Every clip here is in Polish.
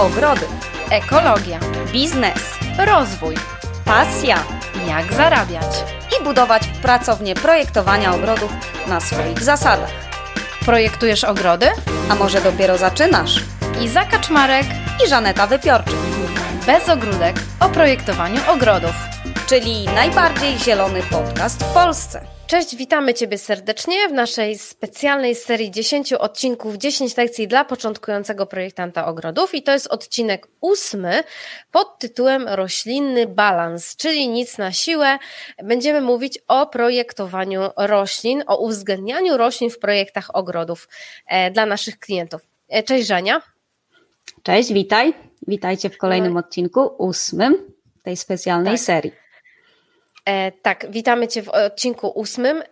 ogrody, ekologia, biznes, rozwój, pasja, jak zarabiać i budować pracownię projektowania ogrodów na swoich zasadach. Projektujesz ogrody? A może dopiero zaczynasz? Iza Kaczmarek i Żaneta Wypiorczyk. Bez ogródek o projektowaniu ogrodów. Czyli najbardziej zielony podcast w Polsce. Cześć, witamy Ciebie serdecznie w naszej specjalnej serii 10 odcinków, 10 lekcji dla początkującego projektanta ogrodów i to jest odcinek 8 pod tytułem Roślinny balans, czyli nic na siłę. Będziemy mówić o projektowaniu roślin, o uwzględnianiu roślin w projektach ogrodów dla naszych klientów. Cześć Żania. Cześć, witaj. Witajcie w kolejnym odcinku, 8 tej specjalnej serii. Tak, witamy Cię w odcinku 8.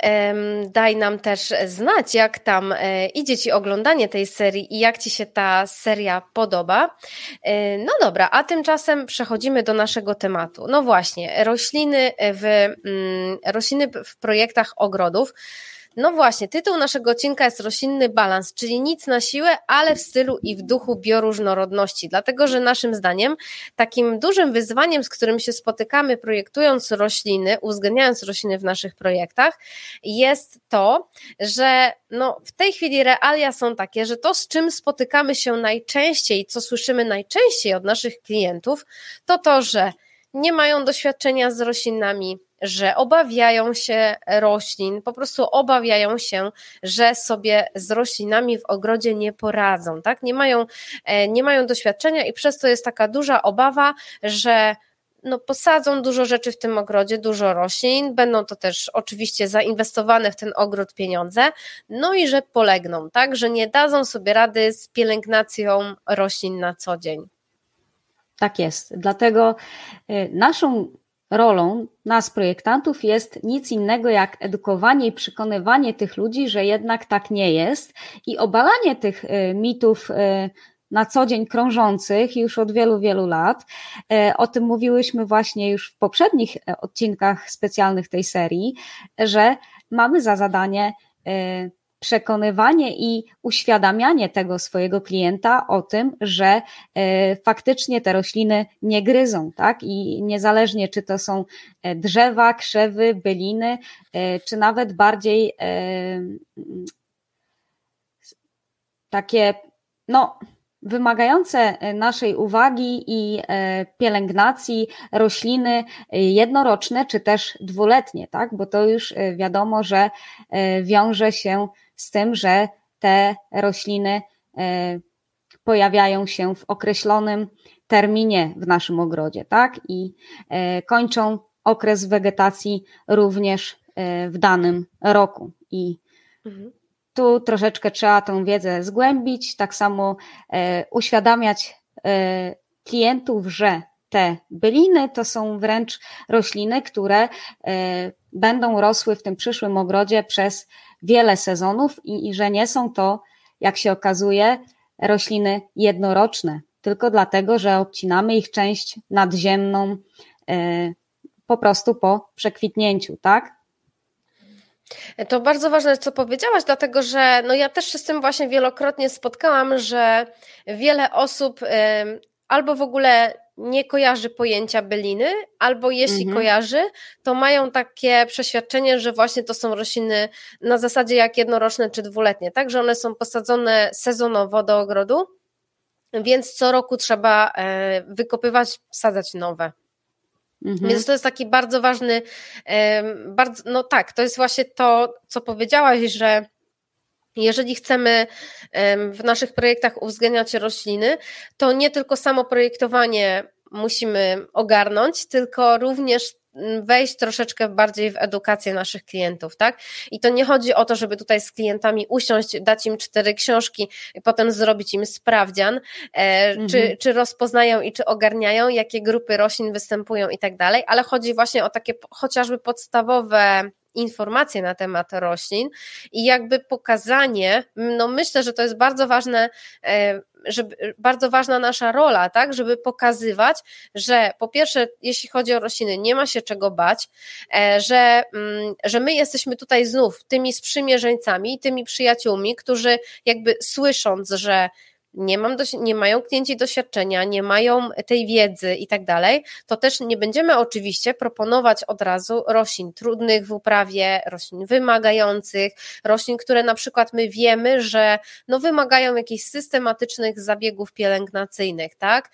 Daj nam też znać, jak tam idzie Ci oglądanie tej serii i jak Ci się ta seria podoba. No dobra, a tymczasem przechodzimy do naszego tematu. No właśnie, rośliny w projektach ogrodów. No właśnie, tytuł naszego odcinka jest Roślinny balans, czyli nic na siłę, ale w stylu i w duchu bioróżnorodności, dlatego że naszym zdaniem takim dużym wyzwaniem, z którym się spotykamy projektując rośliny, uwzględniając rośliny w naszych projektach, jest to, że w tej chwili realia są takie, że to, z czym spotykamy się najczęściej, co słyszymy najczęściej od naszych klientów, to to, że nie mają doświadczenia z roślinami, że obawiają się roślin, po prostu obawiają się, że sobie z roślinami w ogrodzie nie poradzą, tak? Nie mają doświadczenia i przez to jest taka duża obawa, że posadzą dużo rzeczy w tym ogrodzie, dużo roślin, będą to też oczywiście zainwestowane w ten ogród pieniądze, i że polegną, tak? Że nie dadzą sobie rady z pielęgnacją roślin na co dzień. Tak jest, dlatego naszą rolą nas projektantów jest nic innego jak edukowanie i przekonywanie tych ludzi, że jednak tak nie jest i obalanie tych mitów na co dzień krążących już od wielu, wielu lat. O tym mówiłyśmy właśnie już w poprzednich odcinkach specjalnych tej serii, że mamy za zadanie przekonywanie i uświadamianie tego swojego klienta o tym, że faktycznie te rośliny nie gryzą, tak? I niezależnie czy to są drzewa, krzewy, byliny, czy nawet bardziej takie wymagające naszej uwagi i pielęgnacji rośliny jednoroczne czy też dwuletnie, tak? Bo to już wiadomo, że wiąże się z tym, że te rośliny pojawiają się w określonym terminie w naszym ogrodzie, tak? I kończą okres wegetacji również w danym roku. I tu troszeczkę trzeba tą wiedzę zgłębić, tak samo uświadamiać klientów, że te byliny to są wręcz rośliny, które będą rosły w tym przyszłym ogrodzie przez wiele sezonów i że nie są to, jak się okazuje, rośliny jednoroczne, tylko dlatego, że obcinamy ich część nadziemną po prostu po przekwitnięciu, tak? To bardzo ważne, co powiedziałaś, dlatego że ja też się z tym właśnie wielokrotnie spotkałam, że wiele osób albo w ogóle nie kojarzy pojęcia byliny, albo jeśli kojarzy, to mają takie przeświadczenie, że właśnie to są rośliny na zasadzie jak jednoroczne czy dwuletnie, tak, że one są posadzone sezonowo do ogrodu, więc co roku trzeba wykopywać, sadzać nowe. Więc to jest taki bardzo ważny, to jest właśnie to, co powiedziałaś, że jeżeli chcemy w naszych projektach uwzględniać rośliny, to nie tylko samo projektowanie musimy ogarnąć, tylko również wejść troszeczkę bardziej w edukację naszych klientów, tak? I to nie chodzi o to, żeby tutaj z klientami usiąść, dać im 4 książki, potem zrobić im sprawdzian, czy rozpoznają i czy ogarniają, jakie grupy roślin występują i tak dalej, ale chodzi właśnie o takie chociażby podstawowe informacje na temat roślin i jakby pokazanie, myślę, że to jest bardzo ważne, bardzo ważna nasza rola, tak, żeby pokazywać, że po pierwsze, jeśli chodzi o rośliny, nie ma się czego bać, że my jesteśmy tutaj znów tymi sprzymierzeńcami, tymi przyjaciółmi, którzy jakby słysząc, że nie mają klienci doświadczenia, nie mają tej wiedzy i tak dalej, to też nie będziemy oczywiście proponować od razu roślin trudnych w uprawie, roślin wymagających, roślin, które na przykład my wiemy, że wymagają jakichś systematycznych zabiegów pielęgnacyjnych, tak?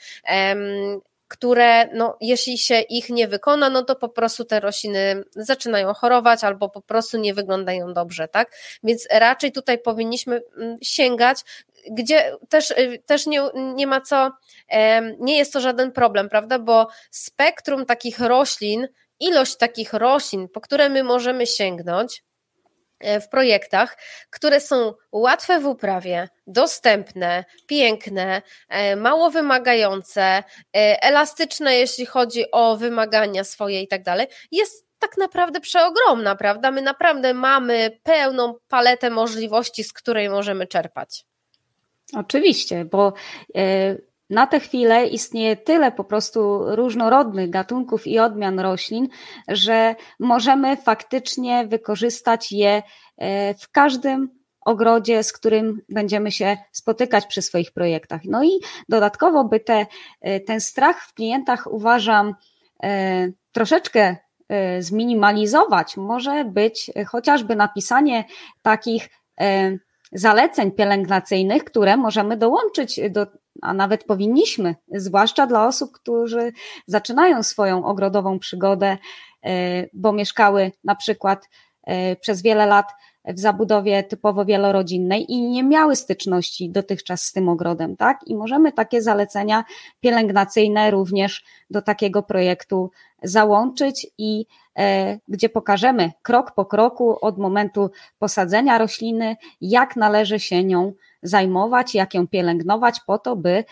Które jeśli się ich nie wykona, to po prostu te rośliny zaczynają chorować albo po prostu nie wyglądają dobrze, tak? Więc raczej tutaj powinniśmy sięgać, gdzie też nie ma co, nie jest to żaden problem, prawda? Bo spektrum takich roślin, ilość takich roślin, po które my możemy sięgnąć w projektach, które są łatwe w uprawie, dostępne, piękne, mało wymagające, elastyczne, jeśli chodzi o wymagania swoje i tak dalej, jest tak naprawdę przeogromna, prawda? My naprawdę mamy pełną paletę możliwości, z której możemy czerpać. Oczywiście, bo na tę chwilę istnieje tyle po prostu różnorodnych gatunków i odmian roślin, że możemy faktycznie wykorzystać je w każdym ogrodzie, z którym będziemy się spotykać przy swoich projektach. No i dodatkowo, by ten strach w klientach, uważam, troszeczkę zminimalizować, może być chociażby napisanie takich zaleceń pielęgnacyjnych, które możemy dołączyć do, a nawet powinniśmy, zwłaszcza dla osób, którzy zaczynają swoją ogrodową przygodę, bo mieszkały na przykład przez wiele lat w zabudowie typowo wielorodzinnej i nie miały styczności dotychczas z tym ogrodem, tak? I możemy takie zalecenia pielęgnacyjne również do takiego projektu załączyć i gdzie pokażemy krok po kroku od momentu posadzenia rośliny, jak należy się nią zajmować, jak ją pielęgnować po to, by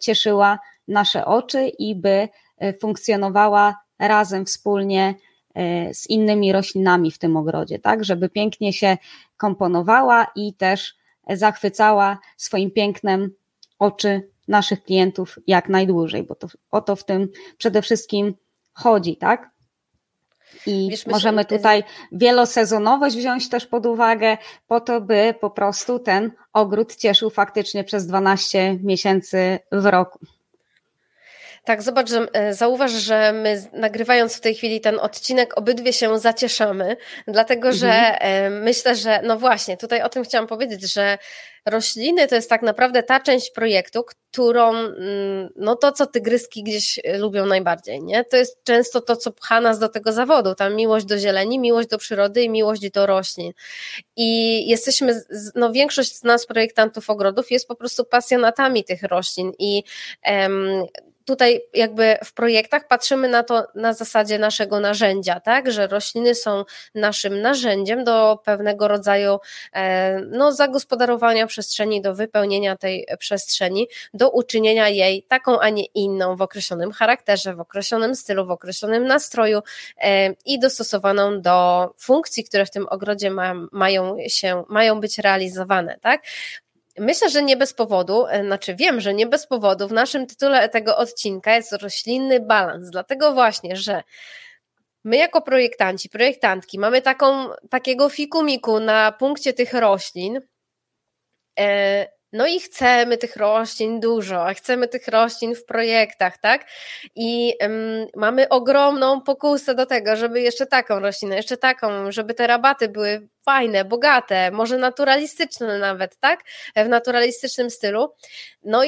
cieszyła nasze oczy i by funkcjonowała razem wspólnie z innymi roślinami w tym ogrodzie, tak, żeby pięknie się komponowała i też zachwycała swoim pięknem oczy naszych klientów jak najdłużej, bo o to w tym przede wszystkim chodzi, tak? I wiesz, możemy tutaj wielosezonowość wziąć też pod uwagę po to, by po prostu ten ogród cieszył faktycznie przez 12 miesięcy w roku. Tak, zauważ, że my nagrywając w tej chwili ten odcinek obydwie się zacieszamy, dlatego że myślę, że właśnie, tutaj o tym chciałam powiedzieć, że rośliny to jest tak naprawdę ta część projektu, którą to, co tygryski gdzieś lubią najbardziej, nie? To jest często to, co pcha nas do tego zawodu, ta miłość do zieleni, miłość do przyrody i miłość do roślin. I jesteśmy, większość z nas projektantów ogrodów jest po prostu pasjonatami tych roślin i tutaj jakby w projektach patrzymy na to na zasadzie naszego narzędzia, tak, że rośliny są naszym narzędziem do pewnego rodzaju zagospodarowania przestrzeni, do wypełnienia tej przestrzeni, do uczynienia jej taką, a nie inną w określonym charakterze, w określonym stylu, w określonym nastroju i dostosowaną do funkcji, które w tym ogrodzie mają być realizowane, tak. Myślę, że nie bez powodu, wiem, że nie bez powodu w naszym tytule tego odcinka jest roślinny balans, dlatego właśnie, że my jako projektanci, projektantki mamy takiego fikumiku na punkcie tych roślin, i chcemy tych roślin dużo, a chcemy tych roślin w projektach, tak? I mamy ogromną pokusę do tego, żeby jeszcze taką roślinę, jeszcze taką, żeby te rabaty były fajne, bogate, może naturalistyczne nawet, tak? W naturalistycznym stylu.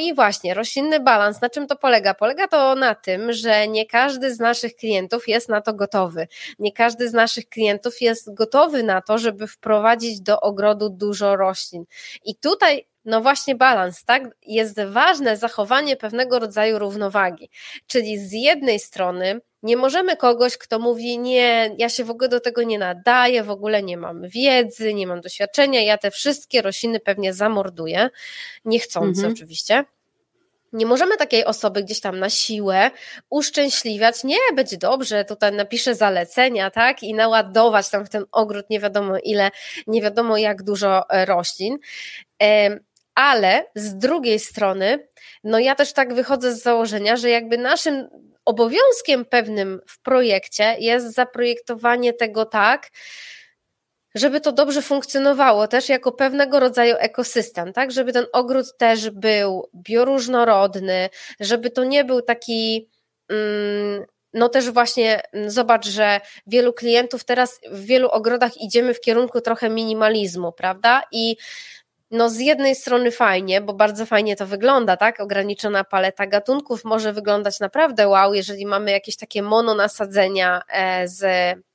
I właśnie, roślinny balans, na czym to polega? Polega to na tym, że nie każdy z naszych klientów jest na to gotowy. Nie każdy z naszych klientów jest gotowy na to, żeby wprowadzić do ogrodu dużo roślin. I tutaj właśnie balans, tak? Jest ważne zachowanie pewnego rodzaju równowagi, czyli z jednej strony nie możemy kogoś, kto mówi nie, ja się w ogóle do tego nie nadaję, w ogóle nie mam wiedzy, nie mam doświadczenia, ja te wszystkie rośliny pewnie zamorduję, niechcący oczywiście. Nie możemy takiej osoby gdzieś tam na siłę uszczęśliwiać, nie, będzie dobrze, tutaj napiszę zalecenia, tak, i naładować tam w ten ogród nie wiadomo ile, nie wiadomo jak dużo roślin. Ale z drugiej strony, ja też tak wychodzę z założenia, że jakby naszym obowiązkiem pewnym w projekcie jest zaprojektowanie tego tak, żeby to dobrze funkcjonowało też jako pewnego rodzaju ekosystem, tak, żeby ten ogród też był bioróżnorodny, żeby to nie był taki... No też właśnie zobacz, że wielu klientów teraz w wielu ogrodach idziemy w kierunku trochę minimalizmu, prawda? I no z jednej strony fajnie, bo bardzo fajnie to wygląda, tak? Ograniczona paleta gatunków może wyglądać naprawdę wow, jeżeli mamy jakieś takie mononasadzenia z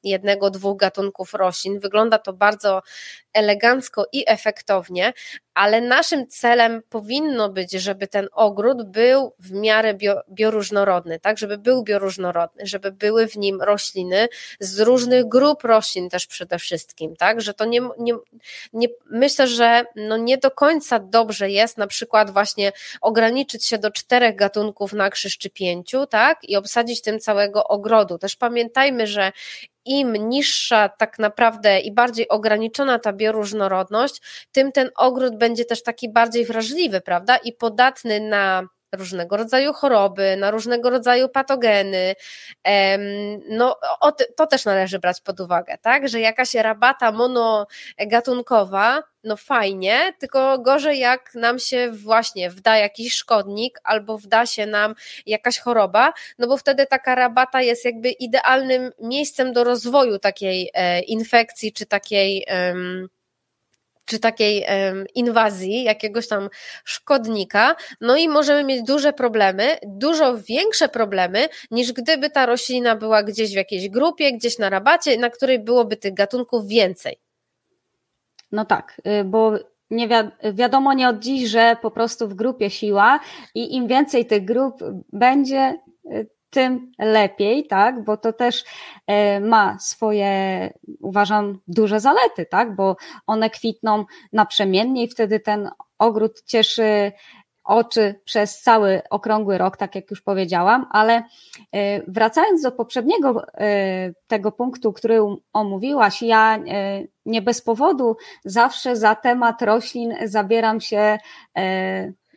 jednego, dwóch gatunków roślin. Wygląda to bardzo elegancko i efektownie, ale naszym celem powinno być, żeby ten ogród był w miarę bioróżnorodny, tak? Żeby był bioróżnorodny, żeby były w nim rośliny z różnych grup roślin też przede wszystkim, tak? Że to nie myślę, że no nie do końca dobrze jest na przykład właśnie ograniczyć się do 4 gatunków na krzyż czy 5, tak? I obsadzić tym całego ogrodu. Też pamiętajmy, że im niższa tak naprawdę i bardziej ograniczona ta bioróżnorodność, tym ten ogród będzie też taki bardziej wrażliwy, prawda? I podatny na różnego rodzaju choroby, na różnego rodzaju patogeny. No, to też należy brać pod uwagę, tak? Że jakaś rabata monogatunkowa, no fajnie, tylko gorzej jak nam się właśnie wda jakiś szkodnik albo wda się nam jakaś choroba, no bo wtedy taka rabata jest jakby idealnym miejscem do rozwoju takiej infekcji czy takiej inwazji jakiegoś tam szkodnika, no i możemy mieć duże problemy, dużo większe problemy, niż gdyby ta roślina była gdzieś w jakiejś grupie, gdzieś na rabacie, na której byłoby tych gatunków więcej. No tak, bo wiadomo nie od dziś, że po prostu w grupie siła i im więcej tych grup będzie, tym lepiej, tak, bo to też ma swoje, uważam, duże zalety, tak, bo one kwitną naprzemiennie i wtedy ten ogród cieszy oczy przez cały okrągły rok, tak jak już powiedziałam, ale wracając do poprzedniego tego punktu, który omówiłaś, ja nie bez powodu zawsze za temat roślin zabieram się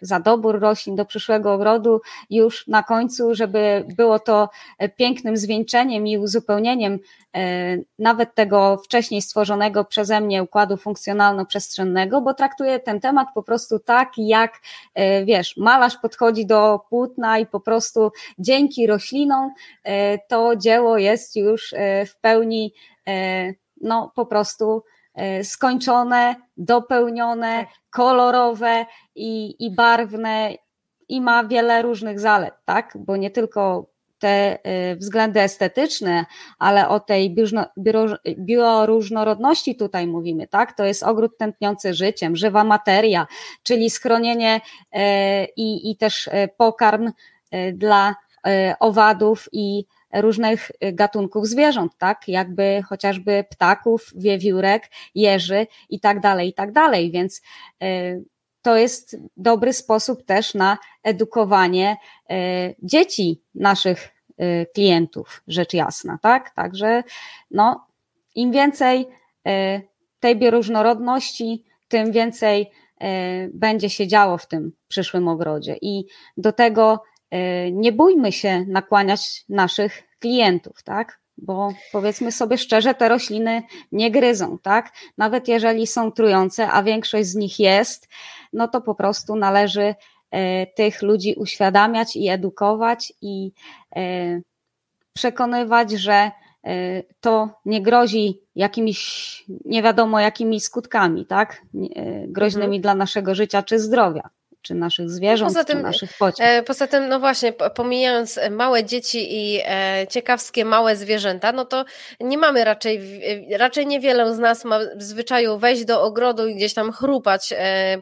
za dobór roślin do przyszłego ogrodu już na końcu, żeby było to pięknym zwieńczeniem i uzupełnieniem nawet tego wcześniej stworzonego przeze mnie układu funkcjonalno-przestrzennego, bo traktuję ten temat po prostu tak, jak wiesz, malarz podchodzi do płótna i po prostu dzięki roślinom to dzieło jest już w pełni no po prostu skończone, dopełnione, kolorowe i barwne i ma wiele różnych zalet, tak? Bo nie tylko te względy estetyczne, ale o tej bioróżnorodności tutaj mówimy, tak? To jest ogród tętniący życiem, żywa materia, czyli schronienie i też pokarm dla owadów i różnych gatunków zwierząt, tak, jakby chociażby ptaków, wiewiórek, jeży i tak dalej, więc to jest dobry sposób też na edukowanie dzieci naszych klientów, rzecz jasna, tak, także no, im więcej tej bioróżnorodności, tym więcej będzie się działo w tym przyszłym ogrodzie i do tego nie bójmy się nakłaniać naszych klientów, tak? Bo powiedzmy sobie szczerze, te rośliny nie gryzą, tak? Nawet jeżeli są trujące, a większość z nich jest, no to po prostu należy tych ludzi uświadamiać i edukować i przekonywać, że to nie grozi jakimiś, nie wiadomo jakimi skutkami, tak? Groźnymi dla naszego życia czy zdrowia, czy naszych zwierząt, poza tym, czy naszych pociech. Poza tym, no właśnie, pomijając małe dzieci i ciekawskie małe zwierzęta, no to nie mamy raczej niewiele z nas ma w zwyczaju wejść do ogrodu i gdzieś tam chrupać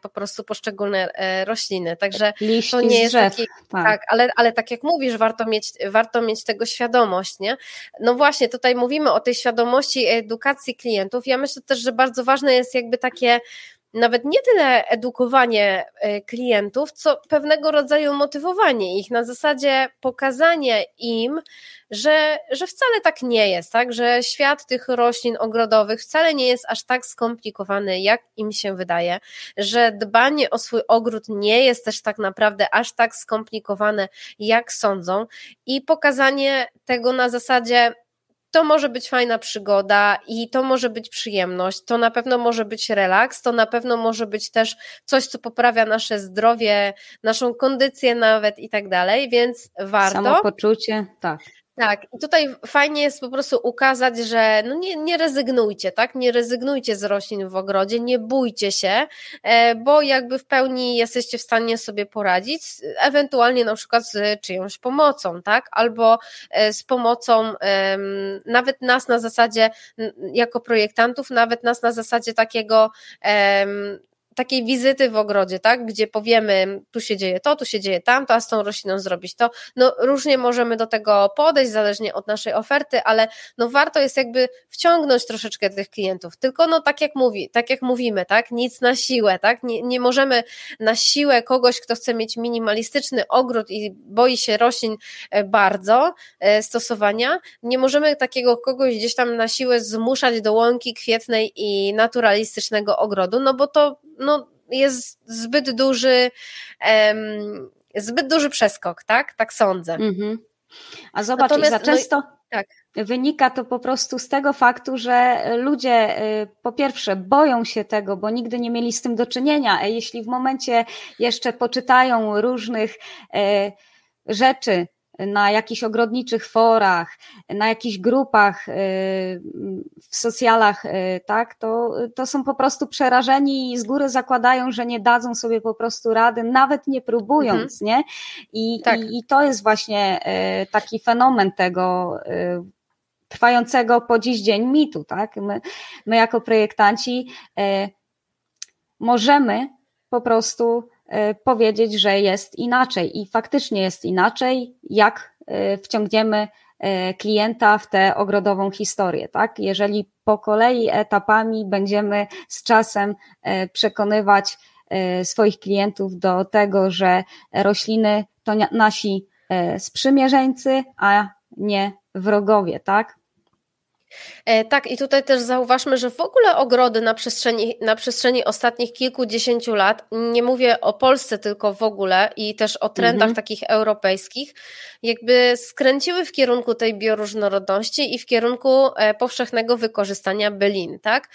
po prostu poszczególne rośliny, także liść to nie jest taki, tak, ale tak jak mówisz, warto mieć tego świadomość, nie? No właśnie, tutaj mówimy o tej świadomości edukacji klientów, ja myślę też, że bardzo ważne jest jakby takie nawet nie tyle edukowanie klientów, co pewnego rodzaju motywowanie ich, na zasadzie pokazanie im, że wcale tak nie jest, tak, że świat tych roślin ogrodowych wcale nie jest aż tak skomplikowany, jak im się wydaje, że dbanie o swój ogród nie jest też tak naprawdę aż tak skomplikowane, jak sądzą i pokazanie tego na zasadzie to może być fajna przygoda i to może być przyjemność, to na pewno może być relaks, to na pewno może być też coś, co poprawia nasze zdrowie, naszą kondycję nawet i tak dalej, więc warto. Samopoczucie, tak. Tak, i tutaj fajnie jest po prostu ukazać, że no nie rezygnujcie, tak? Nie rezygnujcie z roślin w ogrodzie, nie bójcie się, bo jakby w pełni jesteście w stanie sobie poradzić, ewentualnie na przykład z czyjąś pomocą, tak? Albo z pomocą nawet nas na zasadzie, jako projektantów, nawet nas na zasadzie takiej wizyty w ogrodzie, tak, gdzie powiemy, tu się dzieje to, tu się dzieje tamto, a z tą rośliną zrobić to, no różnie możemy do tego podejść, zależnie od naszej oferty, ale no warto jest jakby wciągnąć troszeczkę tych klientów, tylko no tak jak mówimy, tak, nic na siłę, tak, nie możemy na siłę kogoś, kto chce mieć minimalistyczny ogród i boi się roślin bardzo stosowania, nie możemy takiego kogoś gdzieś tam na siłę zmuszać do łąki kwietnej i naturalistycznego ogrodu, no bo to jest zbyt duży przeskok, tak? Tak sądzę. Mhm. A zobacz, Iza, często tak. Wynika to po prostu z tego faktu, że ludzie po pierwsze boją się tego, bo nigdy nie mieli z tym do czynienia, a jeśli w momencie jeszcze poczytają różnych rzeczy na jakichś ogrodniczych forach, na jakichś grupach, w socjalach, tak, to są po prostu przerażeni i z góry zakładają, że nie dadzą sobie po prostu rady, nawet nie próbując, nie? I to jest właśnie taki fenomen tego trwającego po dziś dzień mitu, tak? My jako projektanci możemy po prostu powiedzieć, że jest inaczej i faktycznie jest inaczej, jak wciągniemy klienta w tę ogrodową historię, tak? Jeżeli po kolei etapami będziemy z czasem przekonywać swoich klientów do tego, że rośliny to nasi sprzymierzeńcy, a nie wrogowie, tak? Tak, i tutaj też zauważmy, że w ogóle ogrody na przestrzeni ostatnich kilkudziesięciu lat, nie mówię o Polsce tylko w ogóle i też o trendach takich europejskich, jakby skręciły w kierunku tej bioróżnorodności i w kierunku powszechnego wykorzystania bylin, tak?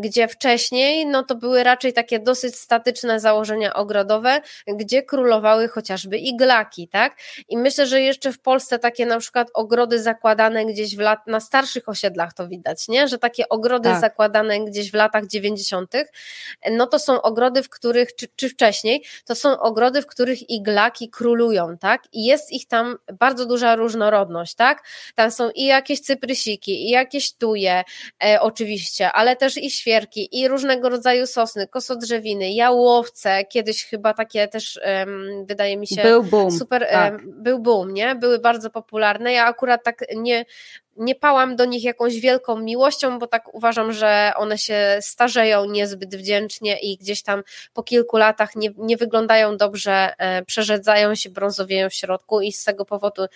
Gdzie wcześniej no to były raczej takie dosyć statyczne założenia ogrodowe, gdzie królowały chociażby iglaki, tak? I myślę, że jeszcze w Polsce takie na przykład ogrody zakładane gdzieś na starszych osiedlach to widać, nie? Że takie ogrody zakładane gdzieś w latach 90. no to są ogrody, w których, czy wcześniej, to są ogrody, w których iglaki królują, tak? I jest ich tam bardzo duża różnorodność, tak? Tam są i jakieś cyprysiki, i jakieś tuje, oczywiście, ale też i świerki, i różnego rodzaju sosny, kosodrzewiny, jałowce, kiedyś chyba takie też, wydaje mi się, był boom, super, był boom, nie? Były bardzo popularne, ja akurat tak nie pałam do nich jakąś wielką miłością, bo tak uważam, że one się starzeją niezbyt wdzięcznie i gdzieś tam po kilku latach nie wyglądają dobrze, przerzedzają się, brązowieją w środku i z tego powodu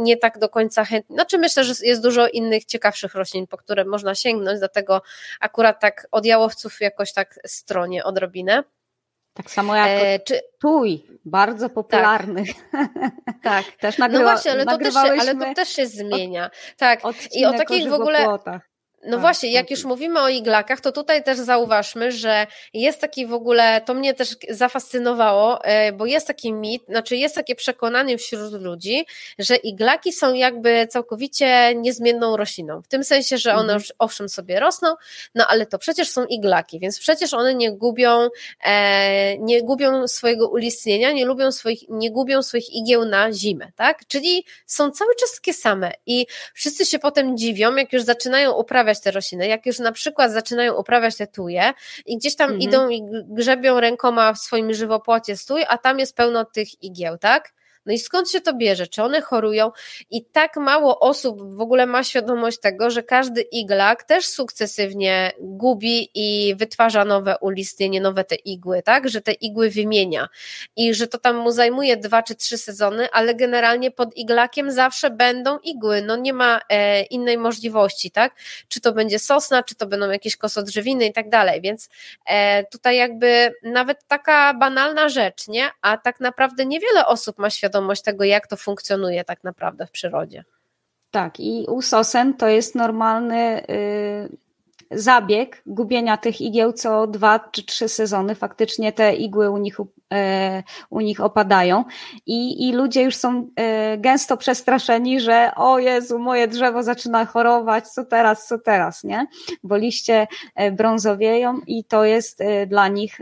nie tak do końca chętnie. Znaczy myślę, że jest dużo innych ciekawszych roślin, po które można sięgnąć, dlatego akurat tak od jałowców jakoś tak stronie odrobinę. Tak samo jak tuj, bardzo popularny. Tak. Też właśnie, ale to też się zmienia. Tak. I o takich w ogóle. Właśnie, jak już mówimy o iglakach, to tutaj też zauważmy, że jest taki w ogóle, to mnie też zafascynowało, bo jest taki mit, znaczy jest takie przekonanie wśród ludzi, że iglaki są jakby całkowicie niezmienną rośliną, w tym sensie, że one owszem sobie rosną, no ale to przecież są iglaki, więc przecież one nie gubią swojego ulistnienia, nie gubią swoich igieł na zimę, tak? Czyli są cały czas takie same i wszyscy się potem dziwią, jak już zaczynają uprawiać te rośliny, jak już na przykład zaczynają uprawiać te tuje i gdzieś tam idą i grzebią rękoma w swoim żywopłocie stój, a tam jest pełno tych igieł, tak? No i skąd się to bierze? Czy one chorują? I tak mało osób w ogóle ma świadomość tego, że każdy iglak też sukcesywnie gubi i wytwarza nowe ulistnienie, nowe te igły, tak? Że te igły wymienia i że to tam mu zajmuje 2 czy 3 sezony, ale generalnie pod iglakiem zawsze będą igły, no nie ma innej możliwości, tak? Czy to będzie sosna, czy to będą jakieś kosodrzewiny i tak dalej, więc tutaj jakby nawet taka banalna rzecz, nie? A tak naprawdę niewiele osób ma świadomość tego, jak to funkcjonuje tak naprawdę w przyrodzie. Tak, i u sosen to jest normalny zabieg gubienia tych igieł co 2 czy 3 sezony. Faktycznie te igły u nich opadają i ludzie już są gęsto przestraszeni, że o Jezu, moje drzewo zaczyna chorować, co teraz, nie? Bo liście brązowieją i to jest dla nich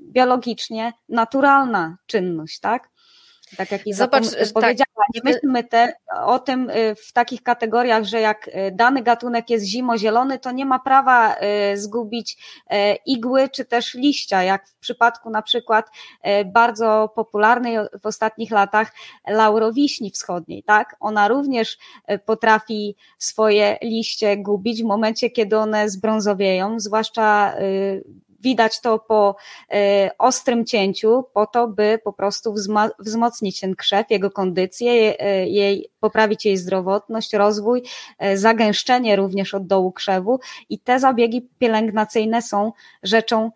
biologicznie naturalna czynność, tak? Tak jak Iza powiedziała, nie myślmy o tym w takich kategoriach, że jak dany gatunek jest zimozielony, to nie ma prawa zgubić igły czy też liścia, jak w przypadku na przykład bardzo popularnej w ostatnich latach laurowiśni wschodniej, tak? Ona również potrafi swoje liście gubić w momencie, kiedy one zbrązowieją, zwłaszcza widać to po ostrym cięciu, po to, by po prostu wzmocnić ten krzew, jego kondycję, poprawić jej zdrowotność, rozwój, zagęszczenie również od dołu krzewu i te zabiegi pielęgnacyjne są rzeczą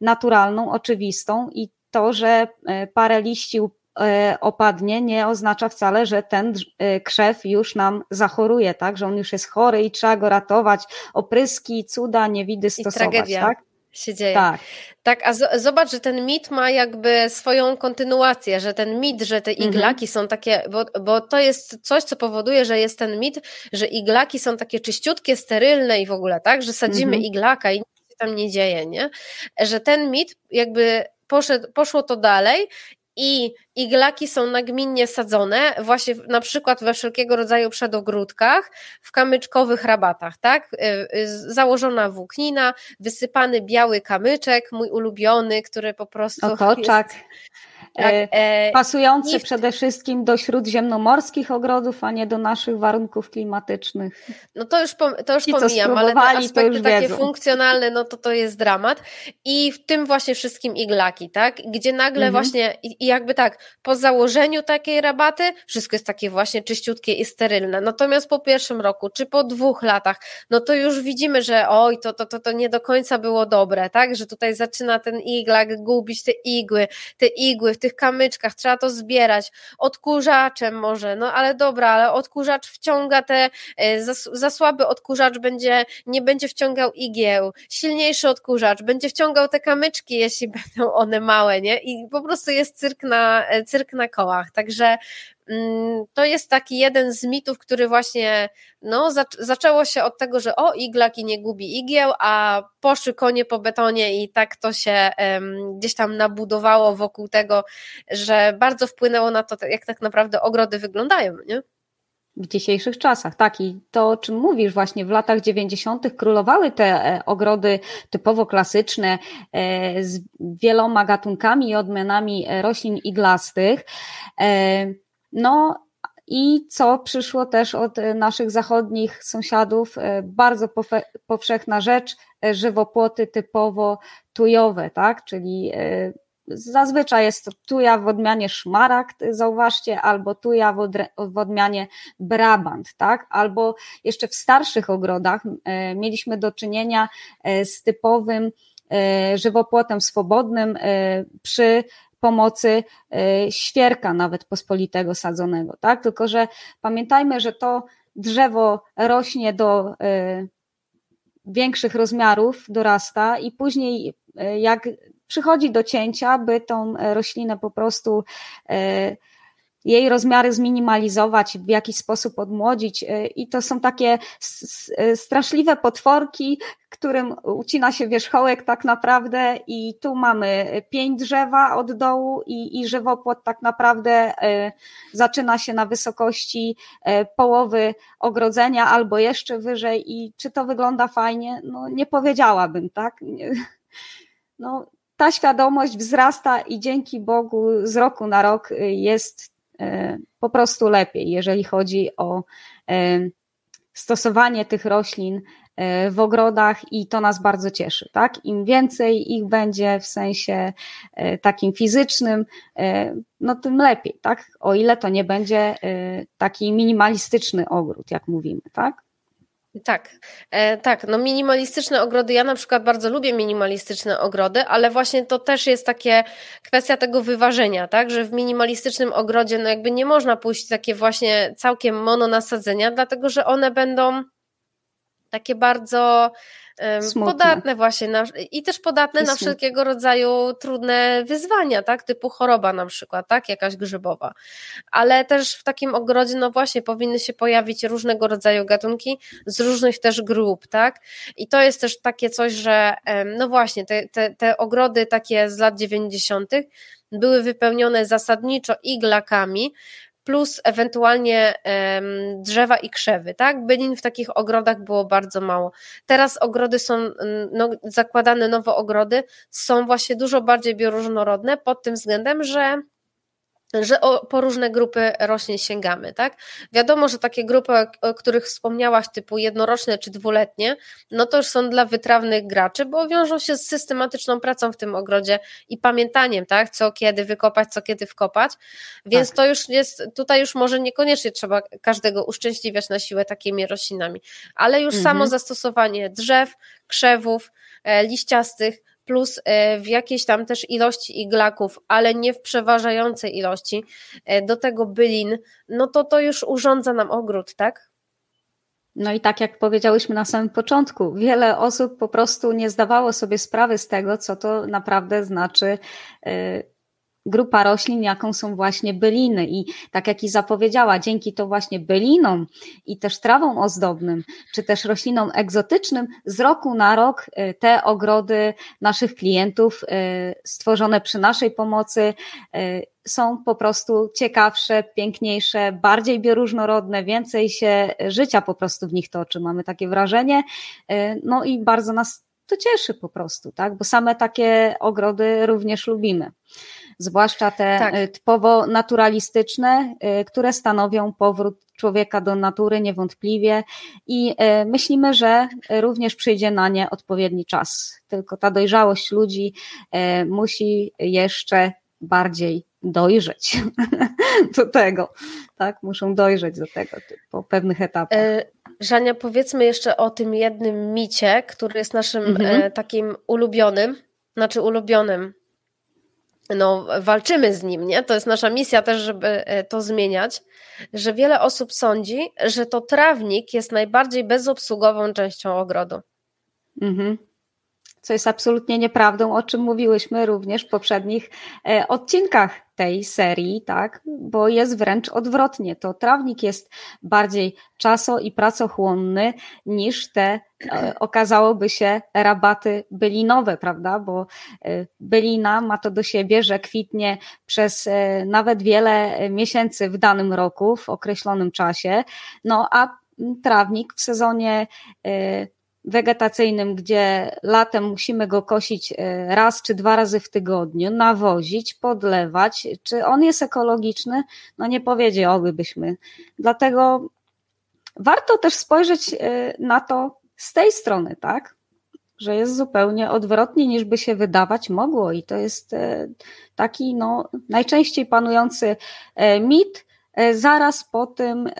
naturalną, oczywistą i to, że parę liści opadnie, nie oznacza wcale, że ten krzew już nam zachoruje, tak, że on już jest chory i trzeba go ratować, opryski, cuda, niewidy stosować. I tragedia. Tak? Się dzieje. Tak, a zobacz, że ten mit ma jakby swoją kontynuację, że ten mit, że te iglaki są takie, bo to jest coś, co powoduje, że jest ten mit, że iglaki są takie czyściutkie, sterylne i w ogóle, tak, że sadzimy iglaka i nic się tam nie dzieje, nie? Że ten mit jakby poszło to dalej i iglaki są nagminnie sadzone właśnie na przykład we wszelkiego rodzaju przedogródkach, w kamyczkowych rabatach, tak? Założona włóknina, wysypany biały kamyczek, mój ulubiony, który po prostu otoczak. Pasujący przede wszystkim do śródziemnomorskich ogrodów, a nie do naszych warunków klimatycznych. No to już pomijam, ale te aspekty takie funkcjonalne, no to jest dramat. I w tym właśnie wszystkim iglaki, tak? Gdzie nagle właśnie i jakby tak, po założeniu takiej rabaty wszystko jest takie właśnie czyściutkie i sterylne. Natomiast po 1 roku, czy po 2 latach, no to już widzimy, że to nie do końca było dobre, tak? Że tutaj zaczyna ten iglak gubić te igły w tych kamyczkach, trzeba to zbierać odkurzaczem może, no ale dobra, ale odkurzacz wciąga za słaby odkurzacz nie będzie wciągał igieł, silniejszy odkurzacz będzie wciągał te kamyczki, jeśli będą one małe, nie? I po prostu jest cyrk na kołach, także to jest taki jeden z mitów, który właśnie zaczęło się od tego, że iglaki nie gubi igieł, a poszły konie po betonie i tak to się gdzieś tam nabudowało wokół tego, że bardzo wpłynęło na to, jak tak naprawdę ogrody wyglądają, nie? W dzisiejszych czasach, tak, i to, o czym mówisz, właśnie w latach 90. królowały te ogrody typowo klasyczne z wieloma gatunkami i odmianami roślin iglastych. I co przyszło też od naszych zachodnich sąsiadów, bardzo powszechna rzecz, żywopłoty typowo tujowe, tak, czyli zazwyczaj jest to tuja w odmianie szmaragd, zauważcie, albo tuja w odmianie brabant, tak? Albo jeszcze w starszych ogrodach mieliśmy do czynienia z typowym żywopłotem swobodnym przy pomocy świerka nawet pospolitego sadzonego, tak? Tylko że pamiętajmy, że to drzewo rośnie do większych rozmiarów, dorasta i później jak przychodzi do cięcia, by tą roślinę po prostu jej rozmiary zminimalizować, w jakiś sposób odmłodzić i to są takie straszliwe potworki, którym ucina się wierzchołek tak naprawdę i tu mamy 5 drzewa od dołu i żywopłot tak naprawdę zaczyna się na wysokości połowy ogrodzenia albo jeszcze wyżej i czy to wygląda fajnie? No nie powiedziałabym, tak? No ta świadomość wzrasta i dzięki Bogu z roku na rok jest po prostu lepiej, jeżeli chodzi o stosowanie tych roślin w ogrodach i to nas bardzo cieszy, tak? Im więcej ich będzie w sensie takim fizycznym, no tym lepiej, tak? O ile to nie będzie taki minimalistyczny ogród, jak mówimy, tak? Tak, no minimalistyczne ogrody, ja na przykład bardzo lubię minimalistyczne ogrody, ale właśnie to też jest takie kwestia tego wyważenia, tak, że w minimalistycznym ogrodzie no jakby nie można pójść takie właśnie całkiem mono-nasadzenia, dlatego że one będą takie bardzo smutne. Podatne właśnie i też podatne na wszelkiego rodzaju trudne wyzwania, tak, typu choroba na przykład, tak, jakaś grzybowa, ale też w takim ogrodzie no właśnie powinny się pojawić różnego rodzaju gatunki z różnych też grup, tak, i to jest też takie coś, że no właśnie te ogrody takie z lat 90. były wypełnione zasadniczo iglakami, plus ewentualnie drzewa i krzewy, tak? Bylin w takich ogrodach było bardzo mało. Teraz ogrody są, no, zakładane nowe ogrody są właśnie dużo bardziej bioróżnorodne pod tym względem, że po różne grupy roślin sięgamy, tak? Wiadomo, że takie grupy, o których wspomniałaś, typu jednoroczne czy dwuletnie, no to już są dla wytrawnych graczy, bo wiążą się z systematyczną pracą w tym ogrodzie i pamiętaniem, tak? Co kiedy wykopać, co kiedy wkopać, więc tak. To już jest, tutaj już może niekoniecznie trzeba każdego uszczęśliwiać na siłę takimi roślinami, ale już samo zastosowanie drzew, krzewów, liściastych, plus w jakiejś tam też ilości iglaków, ale nie w przeważającej ilości, do tego bylin, no to już urządza nam ogród, tak? No i tak jak powiedziałyśmy na samym początku, wiele osób po prostu nie zdawało sobie sprawy z tego, co to naprawdę znaczy grupa roślin, jaką są właśnie byliny, i tak jak i zapowiedziała, dzięki to właśnie bylinom i też trawom ozdobnym, czy też roślinom egzotycznym z roku na rok te ogrody naszych klientów stworzone przy naszej pomocy są po prostu ciekawsze, piękniejsze, bardziej bioróżnorodne, więcej się życia po prostu w nich toczy, mamy takie wrażenie, no i bardzo nas to cieszy po prostu, tak? Bo same takie ogrody również lubimy. Zwłaszcza te typowo naturalistyczne, które stanowią powrót człowieka do natury niewątpliwie i myślimy, że również przyjdzie na nie odpowiedni czas. Tylko ta dojrzałość ludzi musi jeszcze bardziej dojrzeć do tego. Tak, muszą dojrzeć do tego po pewnych etapach. Żania, powiedzmy jeszcze o tym jednym micie, który jest naszym takim ulubionym, no walczymy z nim, nie? To jest nasza misja też, żeby to zmieniać, że wiele osób sądzi, że to trawnik jest najbardziej bezobsługową częścią ogrodu. Co jest absolutnie nieprawdą, o czym mówiłyśmy również w poprzednich odcinkach tej serii, tak? Bo jest wręcz odwrotnie. To trawnik jest bardziej i pracochłonny niż te, okazałoby się, rabaty bylinowe, prawda? Bo bylina ma to do siebie, że kwitnie przez nawet wiele miesięcy w danym roku, w określonym czasie, no a trawnik w sezonie wegetacyjnym, gdzie latem musimy go kosić raz czy dwa razy w tygodniu, nawozić, podlewać, czy on jest ekologiczny? No nie powiedziałybyśmy. Dlatego warto też spojrzeć na to z tej strony, tak? Że jest zupełnie odwrotnie, niż by się wydawać mogło, i to jest taki najczęściej panujący mit zaraz po tym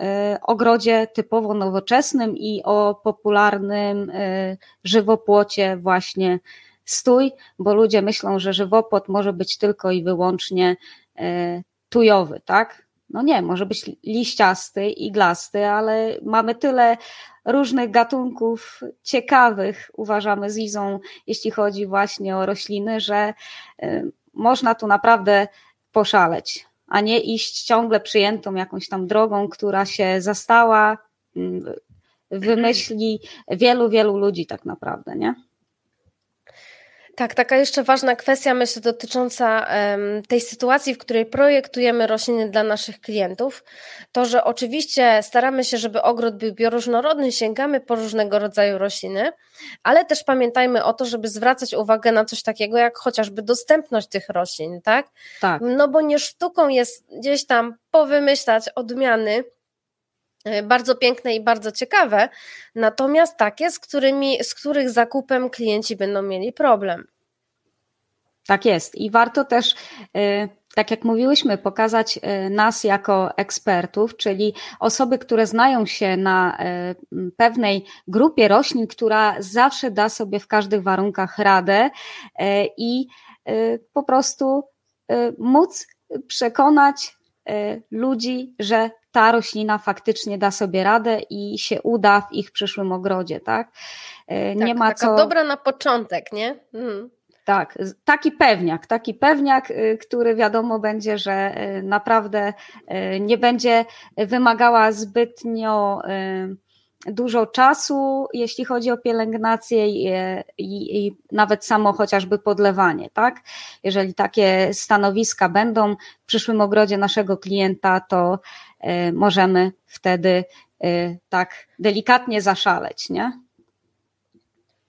ogrodzie typowo nowoczesnym i o popularnym żywopłocie właśnie stój, bo ludzie myślą, że żywopłot może być tylko i wyłącznie tujowy, tak? No nie, może być liściasty, iglasty, ale mamy tyle różnych gatunków ciekawych, uważamy z Izą, jeśli chodzi właśnie o rośliny, że można tu naprawdę poszaleć, a nie iść ciągle przyjętą jakąś tam drogą, która się zastała wymyśli wielu ludzi tak naprawdę, nie? Tak, taka jeszcze ważna kwestia, myślę, dotycząca tej sytuacji, w której projektujemy rośliny dla naszych klientów, to, że oczywiście staramy się, żeby ogród był bioróżnorodny, sięgamy po różnego rodzaju rośliny, ale też pamiętajmy o to, żeby zwracać uwagę na coś takiego, jak chociażby dostępność tych roślin, tak? Tak. No bo nie sztuką jest gdzieś tam powymyślać odmiany, bardzo piękne i bardzo ciekawe, natomiast takie, z których zakupem klienci będą mieli problem. Tak jest i warto też tak jak mówiłyśmy, pokazać nas jako ekspertów, czyli osoby, które znają się na pewnej grupie roślin, która zawsze da sobie w każdych warunkach radę i po prostu móc przekonać ludzi, że ta roślina faktycznie da sobie radę i się uda w ich przyszłym ogrodzie, tak? Nie ma co. Dobra na początek, nie? Mhm. Tak, taki pewniak, który wiadomo będzie, że naprawdę nie będzie wymagała zbytnio dużo czasu, jeśli chodzi o pielęgnację i nawet samo chociażby podlewanie, tak? Jeżeli takie stanowiska będą w przyszłym ogrodzie naszego klienta, to możemy wtedy tak delikatnie zaszaleć, nie?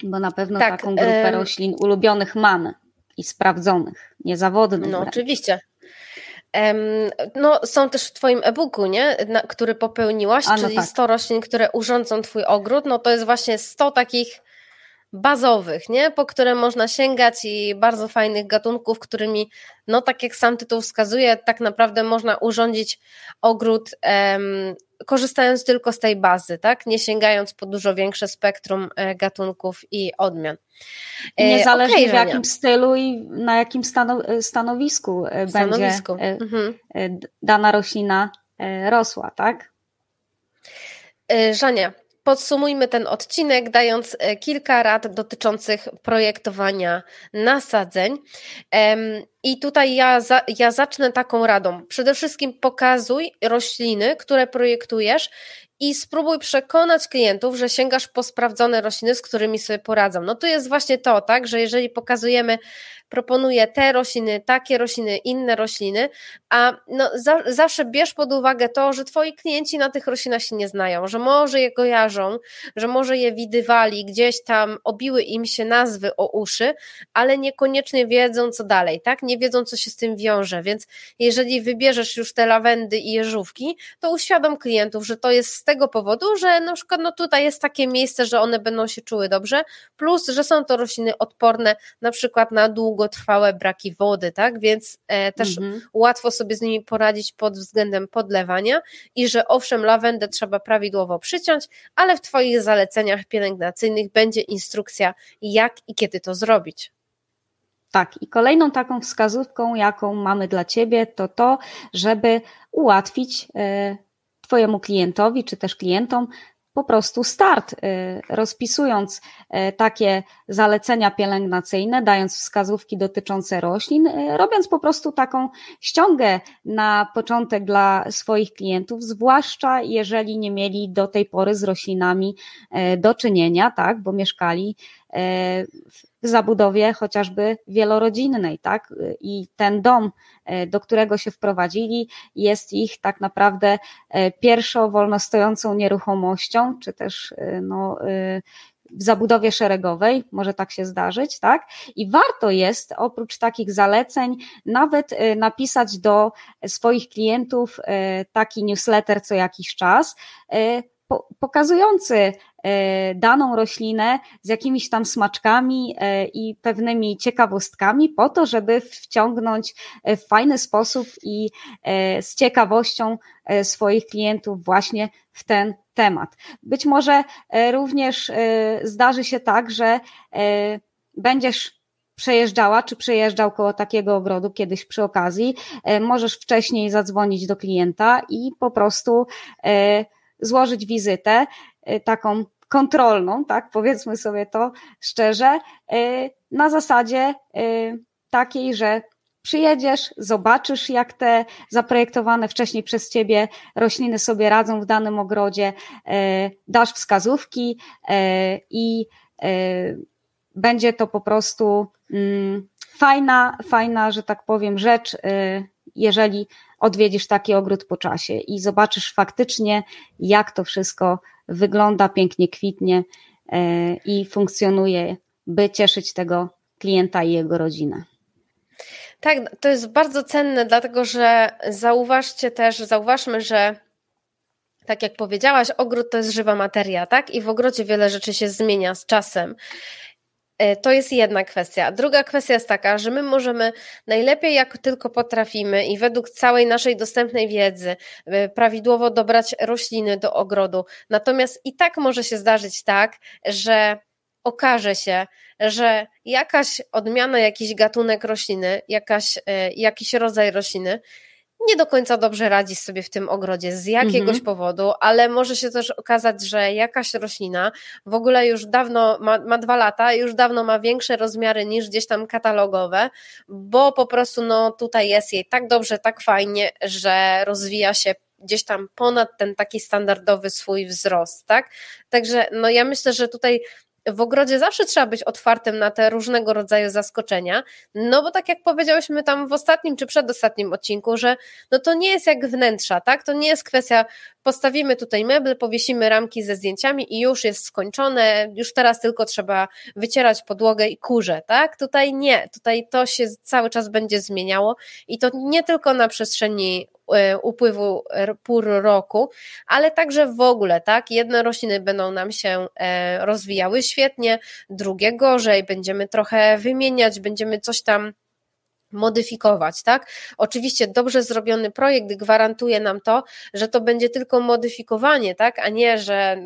Bo na pewno tak, taką grupę roślin ulubionych mamy i sprawdzonych, niezawodnych. No wręcz. Oczywiście. Są też w Twoim e-booku, nie? Który popełniłaś, czyli tak. 100 roślin, które urządzą Twój ogród, no to jest właśnie 100 takich bazowych, nie? Po które można sięgać i bardzo fajnych gatunków, którymi, no tak jak sam tytuł wskazuje, tak naprawdę można urządzić ogród korzystając tylko z tej bazy, tak? Nie sięgając po dużo większe spektrum gatunków i odmian. Niezależnie w jakim stylu i na jakim stanowisku będzie dana roślina rosła, tak? Żania, podsumujmy ten odcinek, dając kilka rad dotyczących projektowania nasadzeń. I tutaj ja zacznę taką radą. Przede wszystkim pokazuj rośliny, które projektujesz i spróbuj przekonać klientów, że sięgasz po sprawdzone rośliny, z którymi sobie poradzą. No to jest właśnie to, tak, że jeżeli pokazujemy, proponuję te rośliny, takie rośliny, inne rośliny, a zawsze bierz pod uwagę to, że Twoi klienci na tych roślinach się nie znają, że może je kojarzą, że może je widywali, gdzieś tam obiły im się nazwy o uszy, ale niekoniecznie wiedzą co dalej, tak? Nie wiedzą, co się z tym wiąże, więc jeżeli wybierzesz już te lawendy i jeżówki, to uświadom klientów, że to jest z tego powodu, że na przykład tutaj jest takie miejsce, że one będą się czuły dobrze, plus, że są to rośliny odporne na przykład na długotrwałe braki wody, tak, więc też łatwo sobie z nimi poradzić pod względem podlewania i że owszem, lawendę trzeba prawidłowo przyciąć, ale w Twoich zaleceniach pielęgnacyjnych będzie instrukcja, jak i kiedy to zrobić. Tak, i kolejną taką wskazówką, jaką mamy dla Ciebie, to to, żeby ułatwić Twojemu klientowi czy też klientom po prostu start, rozpisując takie zalecenia pielęgnacyjne, dając wskazówki dotyczące roślin, robiąc po prostu taką ściągę na początek dla swoich klientów, zwłaszcza jeżeli nie mieli do tej pory z roślinami do czynienia, tak, bo mieszkali w zabudowie chociażby wielorodzinnej, tak? I ten dom, do którego się wprowadzili, jest ich tak naprawdę pierwszą wolnostojącą nieruchomością, czy też w zabudowie szeregowej, może tak się zdarzyć, tak? I warto jest oprócz takich zaleceń nawet napisać do swoich klientów taki newsletter co jakiś czas, pokazujący daną roślinę z jakimiś tam smaczkami i pewnymi ciekawostkami po to, żeby wciągnąć w fajny sposób i z ciekawością swoich klientów właśnie w ten temat. Być może również zdarzy się tak, że będziesz przejeżdżała czy przejeżdżał koło takiego ogrodu kiedyś przy okazji, możesz wcześniej zadzwonić do klienta i po prostu złożyć wizytę taką kontrolną, tak, powiedzmy sobie to szczerze, na zasadzie takiej, że przyjedziesz, zobaczysz jak te zaprojektowane wcześniej przez Ciebie rośliny sobie radzą w danym ogrodzie, dasz wskazówki i będzie to po prostu fajna, że tak powiem, rzecz, jeżeli odwiedzisz taki ogród po czasie i zobaczysz faktycznie, jak to wszystko wygląda, pięknie kwitnie i funkcjonuje, by cieszyć tego klienta i jego rodzinę. Tak, to jest bardzo cenne, dlatego że zauważmy, że tak jak powiedziałaś, ogród to jest żywa materia, tak? I w ogrodzie wiele rzeczy się zmienia z czasem. To jest jedna kwestia. Druga kwestia jest taka, że my możemy najlepiej jak tylko potrafimy i według całej naszej dostępnej wiedzy prawidłowo dobrać rośliny do ogrodu. Natomiast i tak może się zdarzyć tak, że okaże się, że jakaś odmiana, jakiś gatunek rośliny, jakiś rodzaj rośliny nie do końca dobrze radzi sobie w tym ogrodzie z jakiegoś powodu, ale może się też okazać, że jakaś roślina w ogóle już dawno ma 2 lata, już dawno ma większe rozmiary niż gdzieś tam katalogowe, bo po prostu tutaj jest jej tak dobrze, tak fajnie, że rozwija się gdzieś tam ponad ten taki standardowy swój wzrost, tak? Także ja myślę, że tutaj w ogrodzie zawsze trzeba być otwartym na te różnego rodzaju zaskoczenia, bo tak jak powiedziałyśmy tam w ostatnim czy przedostatnim odcinku, że to nie jest jak wnętrza, tak? To nie jest kwestia, postawimy tutaj meble, powiesimy ramki ze zdjęciami i już jest skończone, już teraz tylko trzeba wycierać podłogę i kurze, tak? Tutaj nie, tutaj to się cały czas będzie zmieniało i to nie tylko na przestrzeni upływu pór roku, ale także w ogóle, tak? Jedne rośliny będą nam się rozwijały świetnie, drugie gorzej, będziemy trochę wymieniać, będziemy coś tam modyfikować, tak? Oczywiście dobrze zrobiony projekt gwarantuje nam to, że to będzie tylko modyfikowanie, tak? A nie, że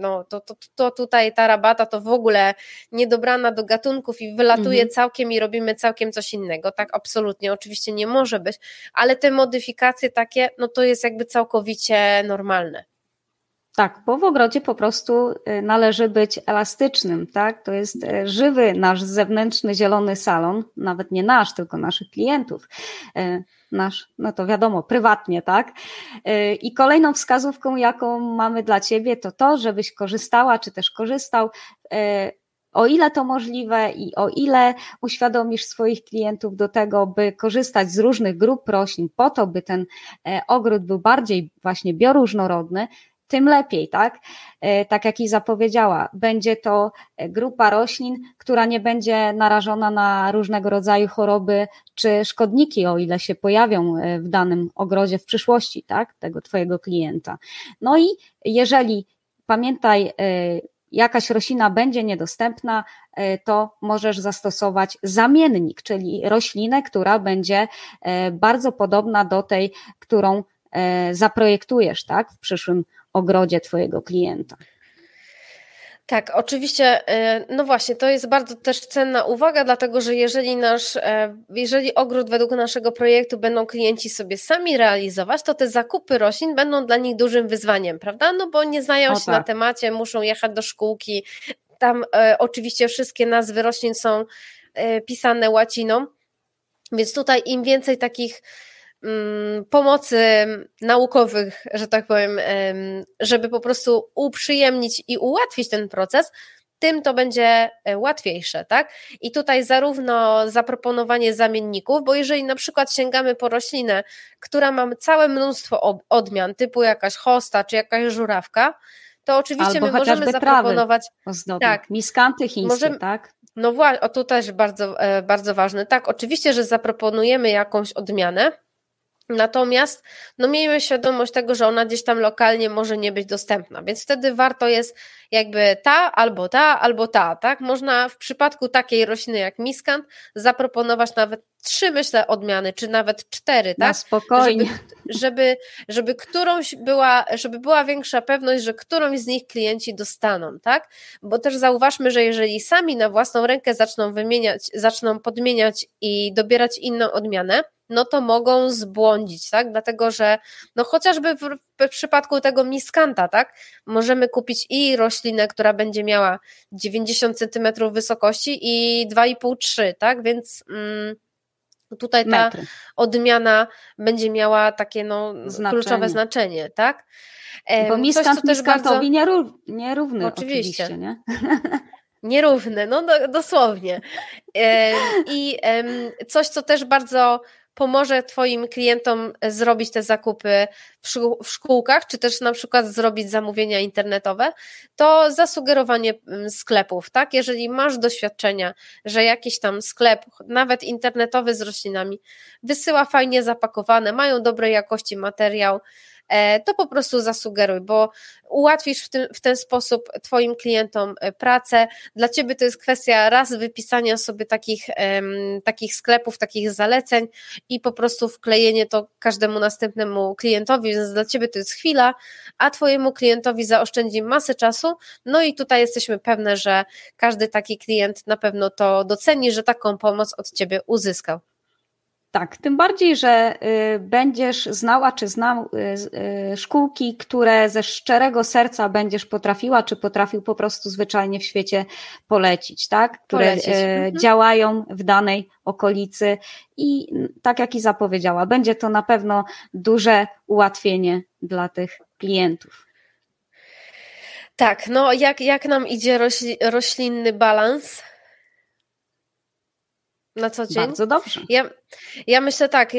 to tutaj ta rabata to w ogóle niedobrana do gatunków i wylatuje całkiem i robimy całkiem coś innego, tak? Absolutnie, oczywiście nie może być, ale te modyfikacje takie, to jest jakby całkowicie normalne. Tak, bo w ogrodzie po prostu należy być elastycznym, tak? To jest żywy nasz zewnętrzny zielony salon, nawet nie nasz, tylko naszych klientów. Nasz, to wiadomo, prywatnie, tak? I kolejną wskazówką, jaką mamy dla Ciebie, to, żebyś korzystała, czy też korzystał, o ile to możliwe i o ile uświadomisz swoich klientów do tego, by korzystać z różnych grup roślin po to, by ten ogród był bardziej właśnie bioróżnorodny, tym lepiej, tak? Tak jak Iza powiedziała, będzie to grupa roślin, która nie będzie narażona na różnego rodzaju choroby czy szkodniki, o ile się pojawią w danym ogrodzie w przyszłości, tak? Tego Twojego klienta. I jeżeli, pamiętaj, jakaś roślina będzie niedostępna, to możesz zastosować zamiennik, czyli roślinę, która będzie bardzo podobna do tej, którą zaprojektujesz, tak? W przyszłym ogrodzie Twojego klienta. Tak, oczywiście, właśnie, to jest bardzo też cenna uwaga, dlatego że jeżeli ogród według naszego projektu będą klienci sobie sami realizować, to te zakupy roślin będą dla nich dużym wyzwaniem, prawda? Bo nie znają się na temacie, muszą jechać do szkółki, tam oczywiście wszystkie nazwy roślin są pisane łaciną, więc tutaj im więcej takich pomocy naukowych, że tak powiem, żeby po prostu uprzyjemnić i ułatwić ten proces, tym to będzie łatwiejsze, tak? I tutaj zarówno zaproponowanie zamienników, bo jeżeli na przykład sięgamy po roślinę, która ma całe mnóstwo odmian, typu jakaś hosta czy jakaś żurawka, to oczywiście albo my możemy zaproponować tak, miskanty chińskie, tak? To też bardzo, bardzo ważne. Tak, oczywiście, że zaproponujemy jakąś odmianę, natomiast miejmy świadomość tego, że ona gdzieś tam lokalnie może nie być dostępna, więc wtedy warto jest jakby ta albo ta, tak? Można w przypadku takiej rośliny jak miskant zaproponować nawet 3, myślę, odmiany, czy nawet 4, tak? Spokojnie. Żeby którąś była większa pewność, że którąś z nich klienci dostaną, tak? Bo też zauważmy, że jeżeli sami na własną rękę zaczną podmieniać i dobierać inną odmianę, to mogą zbłądzić, tak? Dlatego, że chociażby w przypadku tego miskanta, tak? Możemy kupić i roślinę, która będzie miała 90 cm wysokości i 2,5-3, tak? Więc tutaj ta odmiana będzie miała takie kluczowe znaczenie, tak? Bo miskant miskantowi nierówny oczywiście, nie? Nierówny, dosłownie. I coś, co też bardzo pomoże Twoim klientom zrobić te zakupy w szkółkach, czy też na przykład zrobić zamówienia internetowe, to zasugerowanie sklepów, tak? Jeżeli masz doświadczenia, że jakiś tam sklep, nawet internetowy z roślinami, wysyła fajnie zapakowane, mają dobrej jakości materiał, to po prostu zasugeruj, bo ułatwisz w ten sposób twoim klientom pracę. Dla ciebie to jest kwestia raz wypisania sobie takich sklepów, takich zaleceń i po prostu wklejenie to każdemu następnemu klientowi, więc dla ciebie to jest chwila, a twojemu klientowi zaoszczędzi masę czasu, no i tutaj jesteśmy pewne, że każdy taki klient na pewno to doceni, że taką pomoc od ciebie uzyskał. Tak, tym bardziej, że będziesz znała czy znał szkółki, które ze szczerego serca będziesz potrafiła czy potrafił po prostu zwyczajnie w świecie polecić, tak? Które działają w danej okolicy i tak jak Iza powiedziała, będzie to na pewno duże ułatwienie dla tych klientów. Tak, no jak nam idzie roślinny balans? Na co dzień? Bardzo dobrze. Ja myślę tak,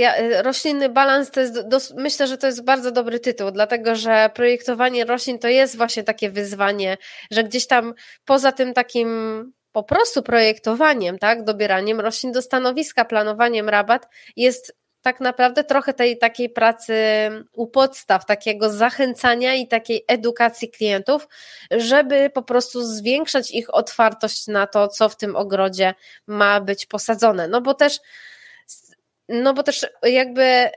roślinny balans to jest, myślę, że to jest bardzo dobry tytuł, dlatego że projektowanie roślin to jest właśnie takie wyzwanie, że gdzieś tam poza tym takim po prostu projektowaniem, tak, dobieraniem roślin do stanowiska, planowaniem rabat jest tak naprawdę trochę tej takiej pracy u podstaw, takiego zachęcania i takiej edukacji klientów, żeby po prostu zwiększać ich otwartość na to, co w tym ogrodzie ma być posadzone. No bo też jakby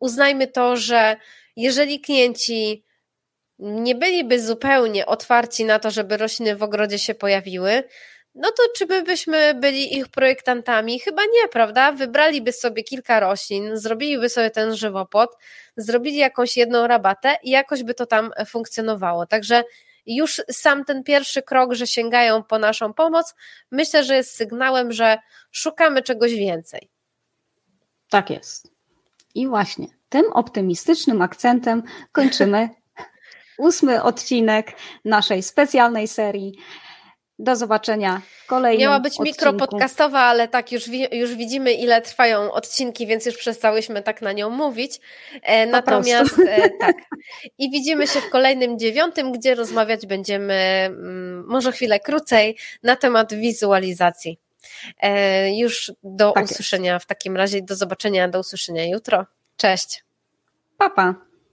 uznajmy to, że jeżeli klienci nie byliby zupełnie otwarci na to, żeby rośliny w ogrodzie się pojawiły, no to czy byśmy byli ich projektantami? Chyba nie, prawda? Wybraliby sobie kilka roślin, zrobiliby sobie ten żywopłot, zrobili jakąś jedną rabatę i jakoś by to tam funkcjonowało. Także już sam ten pierwszy krok, że sięgają po naszą pomoc, myślę, że jest sygnałem, że szukamy czegoś więcej. Tak jest. I właśnie tym optymistycznym akcentem kończymy 8. odcinek naszej specjalnej serii. Do zobaczenia w kolejnym odcinku. Miała być mikropodcastowa, ale tak, już widzimy, ile trwają odcinki, więc już przestałyśmy tak na nią mówić. Natomiast tak. I widzimy się w kolejnym 9, gdzie rozmawiać będziemy może chwilę krócej na temat wizualizacji. Już do usłyszenia w takim razie. Do zobaczenia, do usłyszenia jutro. Cześć. Pa, pa.